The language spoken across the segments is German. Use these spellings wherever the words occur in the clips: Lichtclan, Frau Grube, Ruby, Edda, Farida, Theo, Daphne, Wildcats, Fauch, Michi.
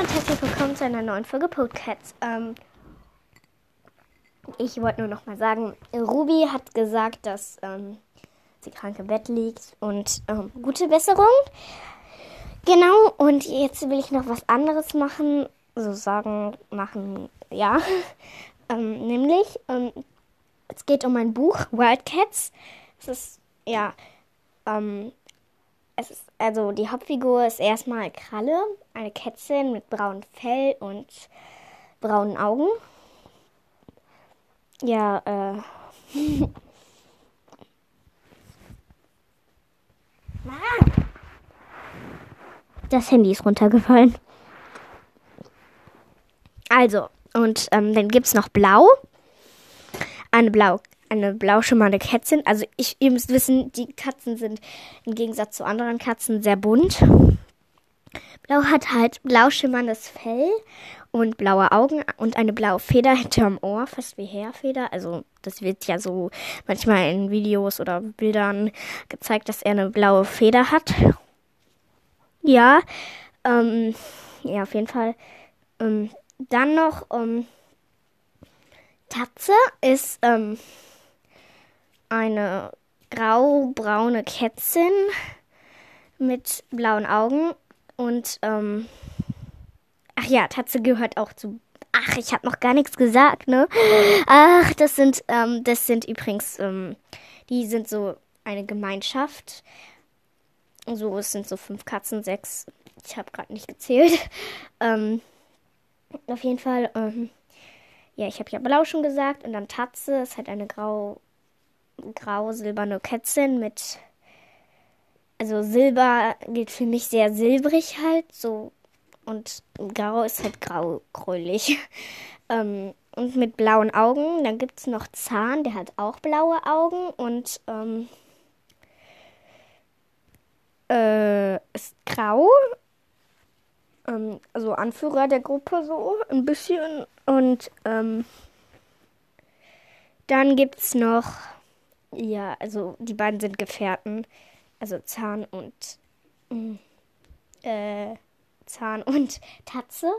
Hallo und herzlich willkommen zu einer neuen Folge Wildcats. Ich wollte nur noch mal sagen, Ruby hat gesagt, dass sie krank im Bett liegt und gute Besserung. Genau, und jetzt will ich noch was anderes machen, ja. Nämlich, es geht um mein Buch Wildcats. Es ist, ja, also die Hauptfigur ist erstmal Kralle, eine Kätzchen mit braunem Fell und braunen Augen. Ja, das Handy ist runtergefallen. Also, und dann gibt's noch Blau. Eine blau schimmernde Kätzchen. Also ihr müsst wissen, die Katzen sind im Gegensatz zu anderen Katzen sehr bunt. Blau hat halt blau schimmerndes Fell und blaue Augen und eine blaue Feder hinterm Ohr, fast wie Heerfeder. Also das wird ja so manchmal in Videos oder Bildern gezeigt, dass er eine blaue Feder hat. Ja, ja, auf jeden Fall. Dann noch Tatze ist eine grau-braune Kätzchen mit blauen Augen und, ach ja, Tatze gehört auch zu, ach, ich habe noch gar nichts gesagt, ne? Ach, das sind übrigens, die sind so eine Gemeinschaft, so, es sind so 5 Katzen, 6, ich habe gerade nicht gezählt, auf jeden Fall, ja, ich habe ja Blau schon gesagt und dann Tatze ist halt eine grau-silberne Kätzchen mit, also Silber gilt für mich sehr silbrig halt, so, und Grau ist halt grau-gräulich. Und mit blauen Augen, dann gibt's noch Zahn, der hat auch blaue Augen und, ist grau, also Anführer der Gruppe so, ein bisschen, und, dann gibt's noch, ja, also die beiden sind Gefährten, also Zahn und Tatze.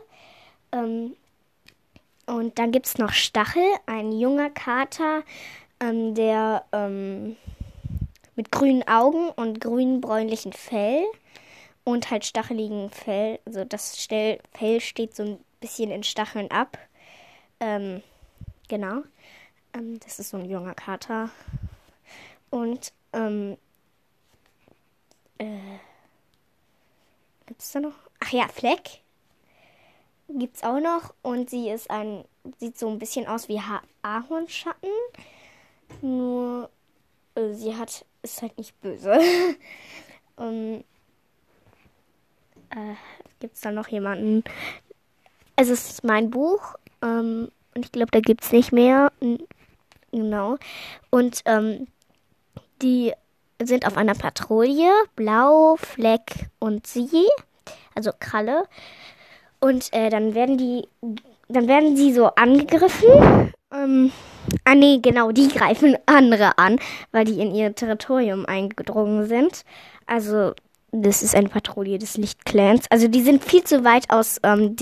Und dann gibt es noch Stachel, ein junger Kater, der mit grünen Augen und grün-bräunlichen Fell und halt stacheligem Fell, also das Fell steht so ein bisschen in Stacheln ab. Genau, das ist so ein junger Kater. Und gibt's da noch? Ach ja, Fleck gibt's auch noch und sie ist sieht so ein bisschen aus wie Ahornschatten, nur sie ist halt nicht böse. Gibt's da noch jemanden? Also es ist mein Buch und ich glaube, da gibt's nicht mehr. Genau. Und die sind auf einer Patrouille, Blau, Fleck und sie, also Kralle. Und dann werden sie so angegriffen. Die greifen andere an, weil die in ihr Territorium eingedrungen sind. Also, das ist eine Patrouille des Lichtclans. Also, die sind viel zu weit aus dem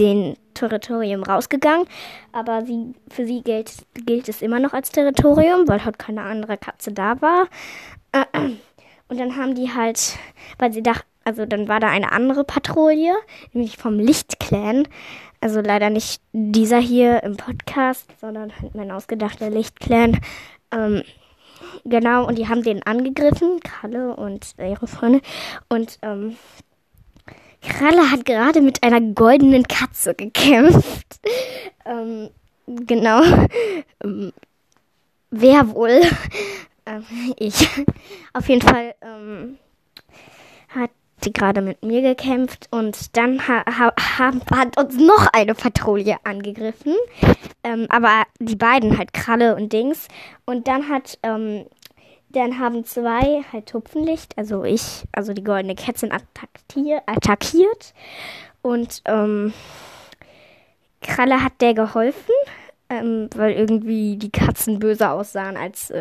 Territorium rausgegangen. Aber für sie gilt es immer noch als Territorium, weil halt keine andere Katze da war. Und dann haben die halt, weil sie dachten, also dann war da eine andere Patrouille, nämlich vom Lichtclan. Also leider nicht dieser hier im Podcast, sondern halt mein ausgedachter Lichtclan. Genau, und die haben den angegriffen, Kralle und ihre Freunde. Und Kralle hat gerade mit einer goldenen Katze gekämpft. Genau. Wer wohl? Ich. Auf jeden Fall hat die gerade mit mir gekämpft und dann hat uns noch eine Patrouille angegriffen. Aber die beiden, halt Kralle und Dings. Und dann haben 2 halt Tupfenlicht, also ich, also die goldene Kätzchen attackiert. Und Kralle hat der geholfen, weil irgendwie die Katzen böser aussahen als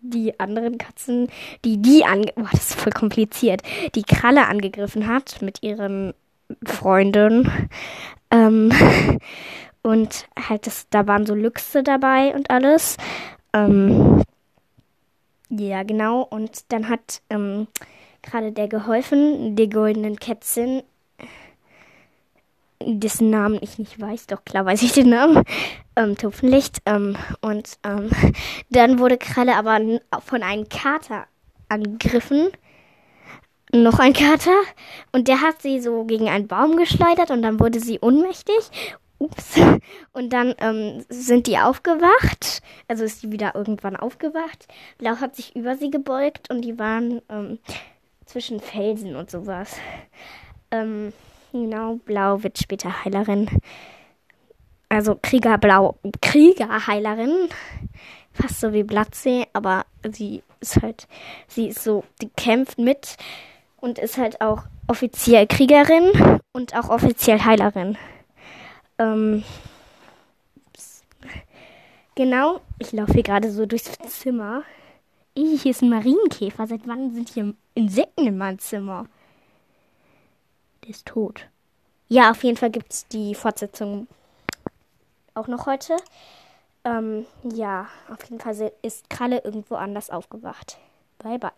die anderen Katzen, das ist voll kompliziert, die Kralle angegriffen hat mit ihren Freunden. Und halt, da waren so Luchse dabei und alles. Ja, genau. Und dann hat gerade der geholfen, die goldenen Kätzchen, dessen Namen ich nicht weiß, doch klar weiß ich den Namen, Tupfenlicht. Dann wurde Kralle aber von einem Kater angegriffen. Noch ein Kater. Und der hat sie so gegen einen Baum geschleudert und dann wurde sie ohnmächtig. Ups. Und dann sind die aufgewacht. Also ist die wieder irgendwann aufgewacht. Blau hat sich über sie gebeugt und die waren zwischen Felsen und sowas. Genau, Blau wird später Heilerin. Also Kriegerheilerin. Fast so wie Blattsee, aber sie ist so, die kämpft mit und ist halt auch offiziell Kriegerin und auch offiziell Heilerin. Genau, ich laufe hier gerade so durchs Zimmer. Hier ist ein Marienkäfer. Seit wann sind hier Insekten in meinem Zimmer? Der ist tot. Ja, auf jeden Fall gibt's die Fortsetzung auch noch heute. Ja, auf jeden Fall ist Kralle irgendwo anders aufgewacht. Bye, bye.